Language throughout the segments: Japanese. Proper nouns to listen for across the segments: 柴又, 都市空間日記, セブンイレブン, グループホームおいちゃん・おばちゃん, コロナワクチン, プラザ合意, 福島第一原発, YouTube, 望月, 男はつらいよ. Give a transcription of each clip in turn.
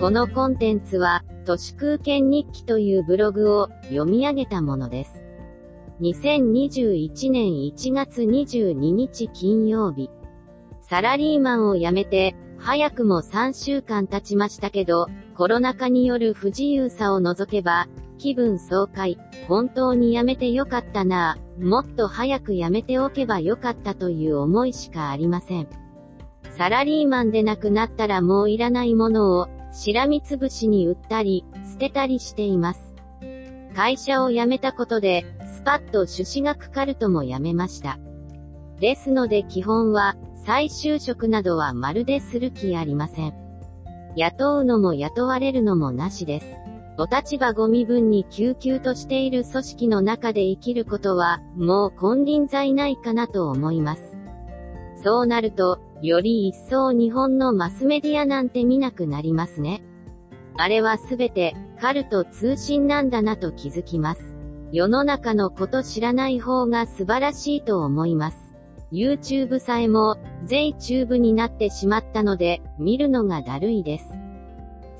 このコンテンツは、都市空間日記というブログを読み上げたものです。2021年1月22日金曜日。サラリーマンを辞めて、早くも3週間経ちましたけど、コロナ禍による不自由さを除けば、気分爽快、本当に辞めてよかったなぁ、もっと早く辞めておけばよかったという思いしかありません。サラリーマンでなくなったらもういらないものを、しらみつぶしに売ったり、捨てたりしています。会社を辞めたことで、スパッと種子がかかるとも辞めました。ですので基本は、再就職などはまるでする気ありません。雇うのも雇われるのもなしです。お立場ご身分にきゅうきゅうとしている組織の中で生きることは、もう金輪際ないかなと思います。そうなると、より一層日本のマスメディアなんて見なくなりますね。あれはすべて、カルト通信なんだなと気づきます。世の中のこと知らない方が素晴らしいと思います。YouTube さえも、JTube になってしまったので、見るのがだるいです。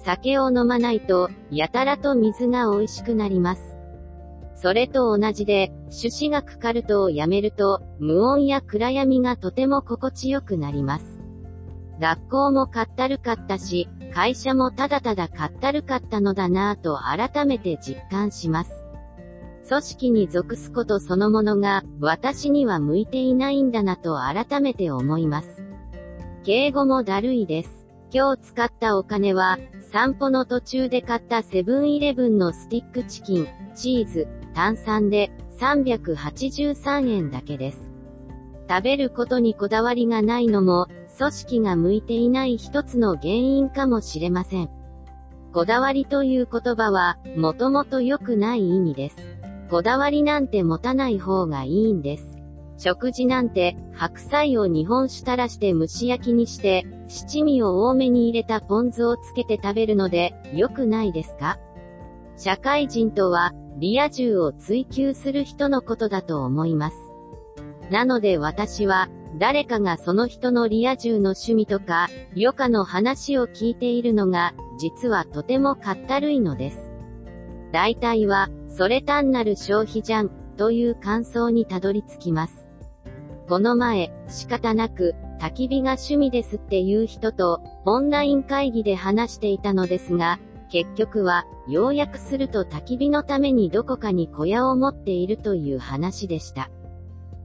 酒を飲まないと、やたらと水が美味しくなります。それと同じで、種子がかかるとをやめると、無音や暗闇がとても心地よくなります。学校もかったるかったし、会社もただただかったるかったのだなぁと改めて実感します。組織に属すことそのものが、私には向いていないんだなと改めて思います。敬語もだるいです。今日使ったお金は、散歩の途中で買ったセブンイレブンのスティックチキン、チーズ、炭酸で383円だけです。食べることにこだわりがないのも、組織が向いていない一つの原因かもしれません。こだわりという言葉は、もともと良くない意味です。こだわりなんて持たない方がいいんです。食事なんて、白菜を日本酒垂らして蒸し焼きにして、七味を多めに入れたポン酢をつけて食べるので、良くないですか？社会人とは、リア充を追求する人のことだと思います。なので私は、誰かがその人のリア充の趣味とか、余暇の話を聞いているのが、実はとてもかったるいのです。大体は、それ単なる消費じゃん、という感想にたどり着きます。この前、仕方なく、焚き火が趣味ですっていう人と、オンライン会議で話していたのですが、結局は、要約すると焚き火のためにどこかに小屋を持っているという話でした。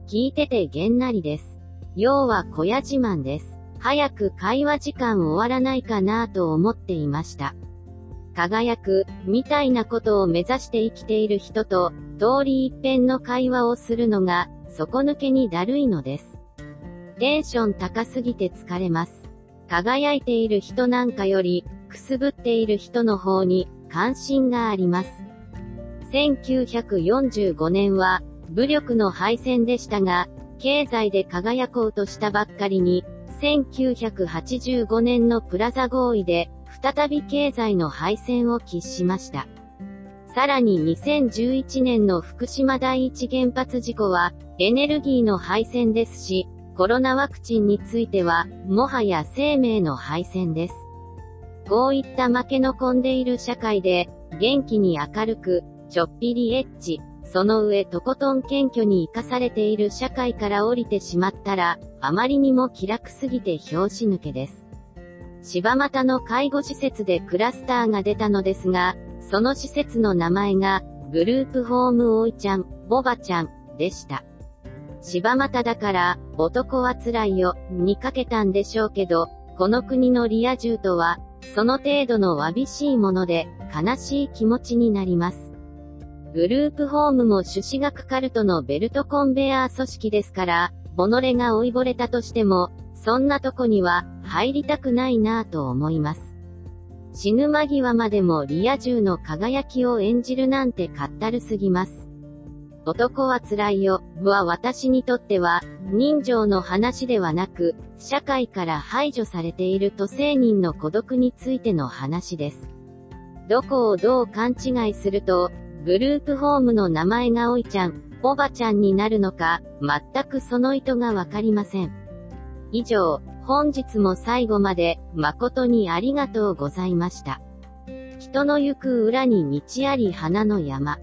聞いててげんなりです。要は小屋自慢です。早く会話時間終わらないかなぁと思っていました。輝く、みたいなことを目指して生きている人と、通り一遍の会話をするのが、底抜けにだるいのです。テンション高すぎて疲れます。輝いている人なんかより、くすぶっている人の方に関心があります。1945年は武力の敗戦でしたが、経済で輝こうとしたばっかりに、1985年のプラザ合意で再び経済の敗戦を喫しました。さらに2011年の福島第一原発事故はエネルギーの敗戦ですし、コロナワクチンについてはもはや生命の敗戦です。こういった負けの込んでいる社会で、元気に明るく、ちょっぴりエッチ、その上とことん謙虚に生かされている社会から降りてしまったら、あまりにも気楽すぎて拍子抜けです。柴又の介護施設でクラスターが出たのですが、その施設の名前が、グループホームおいちゃん、おばちゃん、でした。柴又だから、男は辛いよ、にかけたんでしょうけど、この国のリア充とは、その程度のわびしいもので、悲しい気持ちになります。グループホームも種子がかかるとのベルトコンベヤー組織ですから、己が老いぼれたとしても、そんなとこには入りたくないなぁと思います。死ぬ間際までもリア充の輝きを演じるなんてかったるすぎます。男は辛いよ、は私にとっては、人情の話ではなく、社会から排除されている都政人の孤独についての話です。どこをどう勘違いすると、グループホームの名前がおいちゃん、おばちゃんになるのか、全くその意図がわかりません。以上、本日も最後まで誠にありがとうございました。人の行く裏に道あり花の山。